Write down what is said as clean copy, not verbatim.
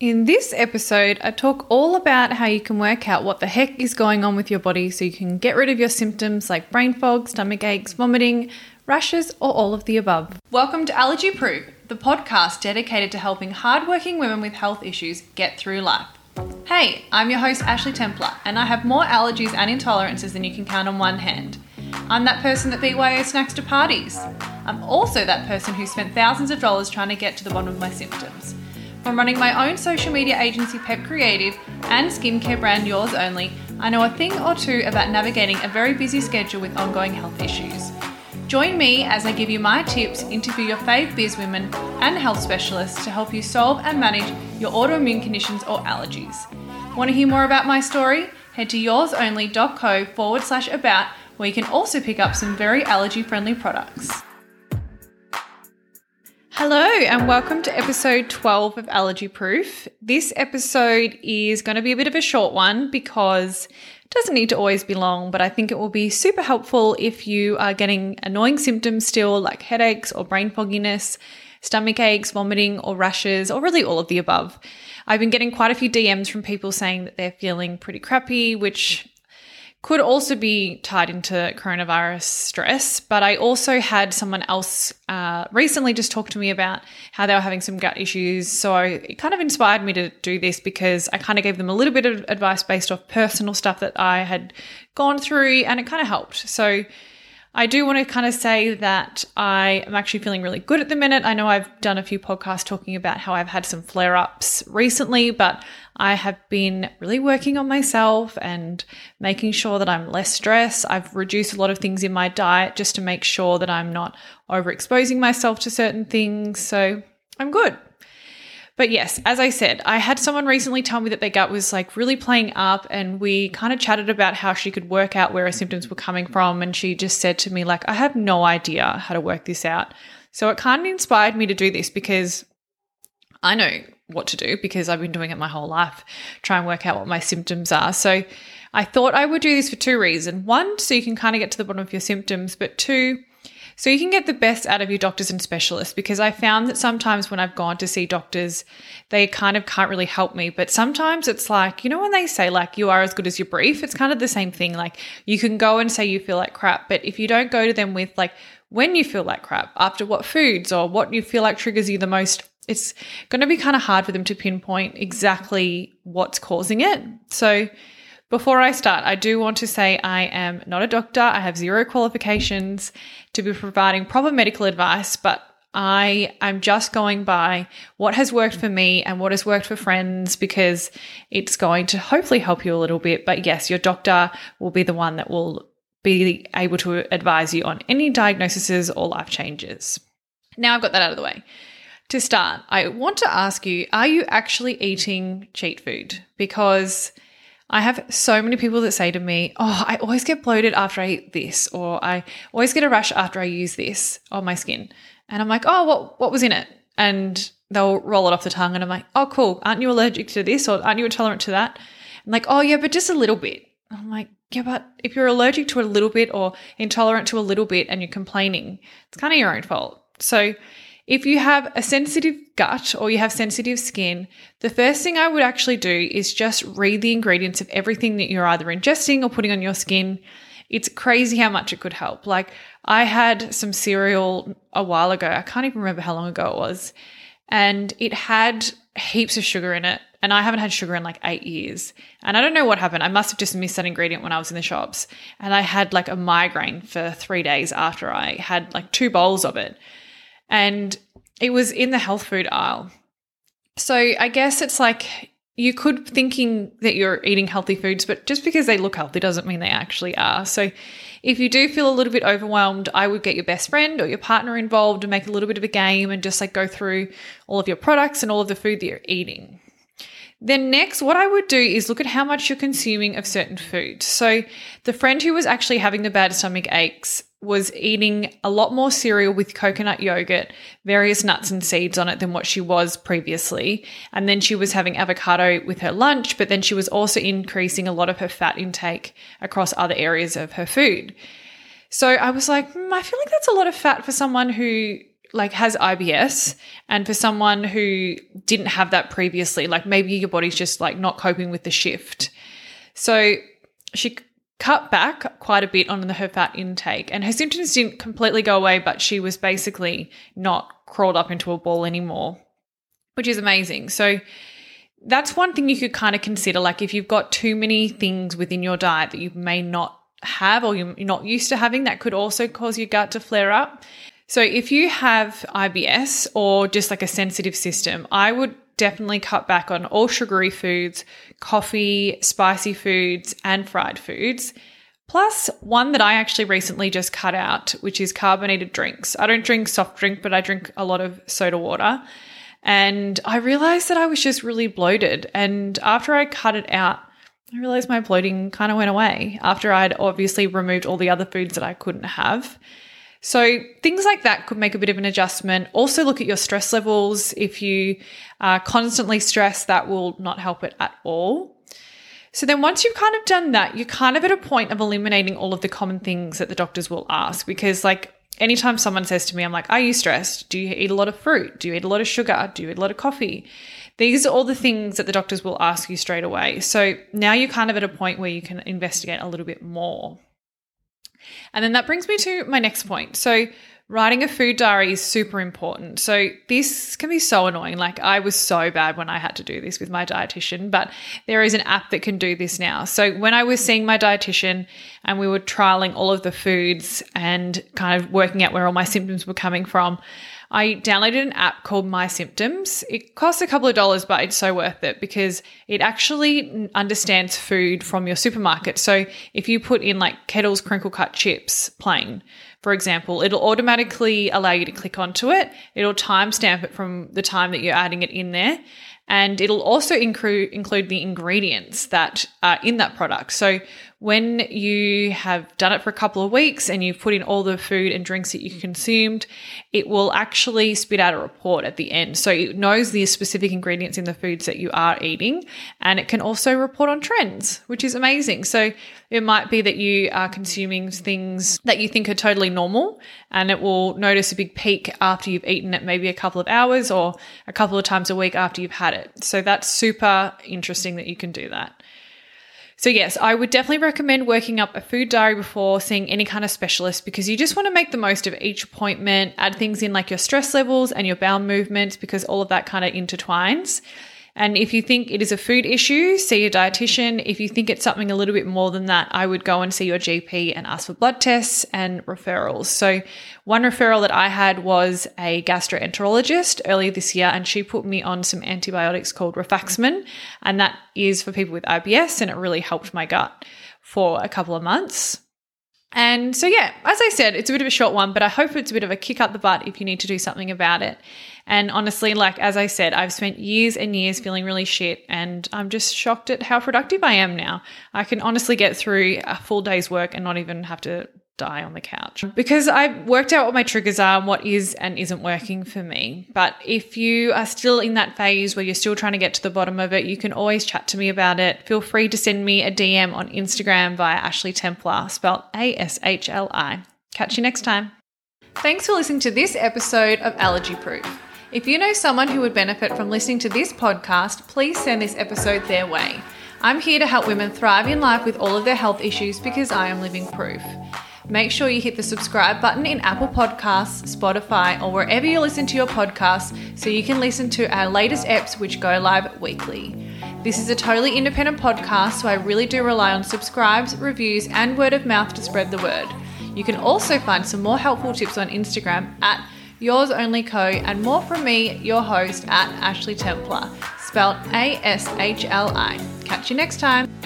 In this episode, I talk all about how you can work out what the heck is going on with your body so you can get rid of your symptoms like brain fog, stomach aches, vomiting, rashes, or all of the above. Welcome to Allergy Proof, the podcast dedicated to helping hardworking women with health issues get through life. Hey, I'm your host, Ashley Templer, and I have more allergies and intolerances than you can count on one hand. I'm that person that BYO snacks to parties. I'm also that person who spent thousands of dollars trying to get to the bottom of my symptoms. From running my own social media agency, Pep Creative, and skincare brand, Yours Only, I know a thing or two about navigating a very busy schedule with ongoing health issues. Join me as I give you my tips, interview your fave biz women and health specialists to help you solve and manage your autoimmune conditions or allergies. Want to hear more about my story? Head to yoursonly.co/about, where you can also pick up some very allergy-friendly products. Hello and welcome to episode 12 of Allergy Proof. This episode is going to be a bit of a short one because it doesn't need to always be long, but I think it will be super helpful if you are getting annoying symptoms still like headaches or brain fogginess, stomach aches, vomiting or rashes, or really all of the above. I've been getting quite a few DMs from people saying that they're feeling pretty crappy, which could also be tied into coronavirus stress, but I also had someone else recently just talk to me about how they were having some gut issues. So it kind of inspired me to do this because I kind of gave them a little bit of advice based off personal stuff that I had gone through, and it kind of helped. So I do want to kind of say that I am actually feeling really good at the minute. I know I've done a few podcasts talking about how I've had some flare-ups recently, but I have been really working on myself and making sure that I'm less stressed. I've reduced a lot of things in my diet just to make sure that I'm not overexposing myself to certain things. So I'm good. But yes, as I said, I had someone recently tell me that their gut was like really playing up, and we kind of chatted about how she could work out where her symptoms were coming from. And she just said to me, like, I have no idea how to work this out. So it kind of inspired me to do this because I know what to do because I've been doing it my whole life, try and work out what my symptoms are. So I thought I would do this for two reasons. One, so you can kind of get to the bottom of your symptoms, but two, so you can get the best out of your doctors and specialists, because I found that sometimes when I've gone to see doctors, they kind of can't really help me. But sometimes it's like, you know, when they say like you are as good as your brief, it's kind of the same thing. Like you can go and say you feel like crap, but if you don't go to them with like when you feel like crap, after what foods or what you feel like triggers you the most, it's going to be kind of hard for them to pinpoint exactly what's causing it. So before I start, I do want to say I am not a doctor. I have zero qualifications to be providing proper medical advice, but I am just going by what has worked for me and what has worked for friends, because it's going to hopefully help you a little bit. But yes, your doctor will be the one that will be able to advise you on any diagnoses or life changes. Now I've got that out of the way. To start, I want to ask you, are you actually eating cheat food? Because I have so many people that say to me, oh, I always get bloated after I eat this, or I always get a rash after I use this on my skin. And I'm like, oh, what was in it? And they'll roll it off the tongue and I'm like, oh, cool. Aren't you allergic to this, or aren't you intolerant to that? And like, oh yeah, but just a little bit. I'm like, yeah, but if you're allergic to a little bit or intolerant to a little bit and you're complaining, it's kind of your own fault. So if you have a sensitive gut or you have sensitive skin, the first thing I would actually do is just read the ingredients of everything that you're either ingesting or putting on your skin. It's crazy how much it could help. Like I had some cereal a while ago. I can't even remember how long ago it was. And it had heaps of sugar in it. And I haven't had sugar in like 8 years. And I don't know what happened. I must have just missed that ingredient when I was in the shops. And I had like a migraine for 3 days after I had like 2 bowls of it. And it was in the health food aisle. So I guess it's like you could be thinking that you're eating healthy foods, but just because they look healthy doesn't mean they actually are. So if you do feel a little bit overwhelmed, I would get your best friend or your partner involved and make a little bit of a game and just like go through all of your products and all of the food that you're eating. Then next, what I would do is look at how much you're consuming of certain foods. So the friend who was actually having the bad stomach aches was eating a lot more cereal with coconut yogurt, various nuts and seeds on it than what she was previously. And then she was having avocado with her lunch, but then she was also increasing a lot of her fat intake across other areas of her food. So I was like, I feel like that's a lot of fat for someone who like has IBS, and for someone who didn't have that previously, like maybe your body's just like not coping with the shift. So she cut back quite a bit on her fat intake, and her symptoms didn't completely go away, but she was basically not crawled up into a ball anymore, which is amazing. So that's one thing you could kind of consider, like if you've got too many things within your diet that you may not have or you're not used to having, that could also cause your gut to flare up. So if you have IBS or just like a sensitive system, I would definitely cut back on all sugary foods, coffee, spicy foods, and fried foods. Plus one that I actually recently just cut out, which is carbonated drinks. I don't drink soft drink, but I drink a lot of soda water. And I realized that I was just really bloated. And after I cut it out, I realized my bloating kind of went away after I'd obviously removed all the other foods that I couldn't have. So things like that could make a bit of an adjustment. Also look at your stress levels. If you are constantly stressed, that will not help it at all. So then once you've kind of done that, you're kind of at a point of eliminating all of the common things that the doctors will ask, because like anytime someone says to me, I'm like, are you stressed? Do you eat a lot of fruit? Do you eat a lot of sugar? Do you eat a lot of coffee? These are all the things that the doctors will ask you straight away. So now you're kind of at a point where you can investigate a little bit more. And then that brings me to my next point. So writing a food diary is super important. So this can be so annoying. Like I was so bad when I had to do this with my dietitian, but there is an app that can do this now. So when I was seeing my dietitian and we were trialing all of the foods and kind of working out where all my symptoms were coming from, I downloaded an app called My Symptoms. It costs a couple of dollars, but it's so worth it because it actually understands food from your supermarket. So if you put in like Kettle's crinkle cut chips plain, for example, it'll automatically allow you to click onto it. It'll timestamp it from the time that you're adding it in there. And it'll also include the ingredients that are in that product. So when you have done it for a couple of weeks and you've put in all the food and drinks that you consumed, it will actually spit out a report at the end. So it knows the specific ingredients in the foods that you are eating, and it can also report on trends, which is amazing. So it might be that you are consuming things that you think are totally normal, and it will notice a big peak after you've eaten it, maybe a couple of hours or a couple of times a week after you've had it. So that's super interesting that you can do that. So yes, I would definitely recommend working up a food diary before seeing any kind of specialist, because you just want to make the most of each appointment, add things in like your stress levels and your bowel movements, because all of that kind of intertwines. And if you think it is a food issue, see a dietitian. If you think it's something a little bit more than that, I would go and see your GP and ask for blood tests and referrals. So one referral that I had was a gastroenterologist earlier this year, and she put me on some antibiotics called Rifaximin, and that is for people with IBS, and it really helped my gut for a couple of months. And so, yeah, as I said, it's a bit of a short one, but I hope it's a bit of a kick up the butt if you need to do something about it. And honestly, like, as I said, I've spent years and years feeling really shit, and I'm just shocked at how productive I am now. I can honestly get through a full day's work and not even have to die on the couch, because I've worked out what my triggers are and what is and isn't working for me. But if you are still in that phase where you're still trying to get to the bottom of it, you can always chat to me about it. Feel free to send me a DM on Instagram via Ashley Templer, spelled ASHLI. Catch you next time. Thanks for listening to this episode of Allergy Proof. If you know someone who would benefit from listening to this podcast, please send this episode their way. I'm here to help women thrive in life with all of their health issues, because I am living proof. Make sure you hit the subscribe button in Apple Podcasts, Spotify, or wherever you listen to your podcasts, so you can listen to our latest eps, which go live weekly. This is a totally independent podcast, so I really do rely on subscribes, reviews, and word of mouth to spread the word. You can also find some more helpful tips on Instagram at Yours Only Co, and more from me, your host, at Ashley Templer, spelled ASHLI. Catch you next time.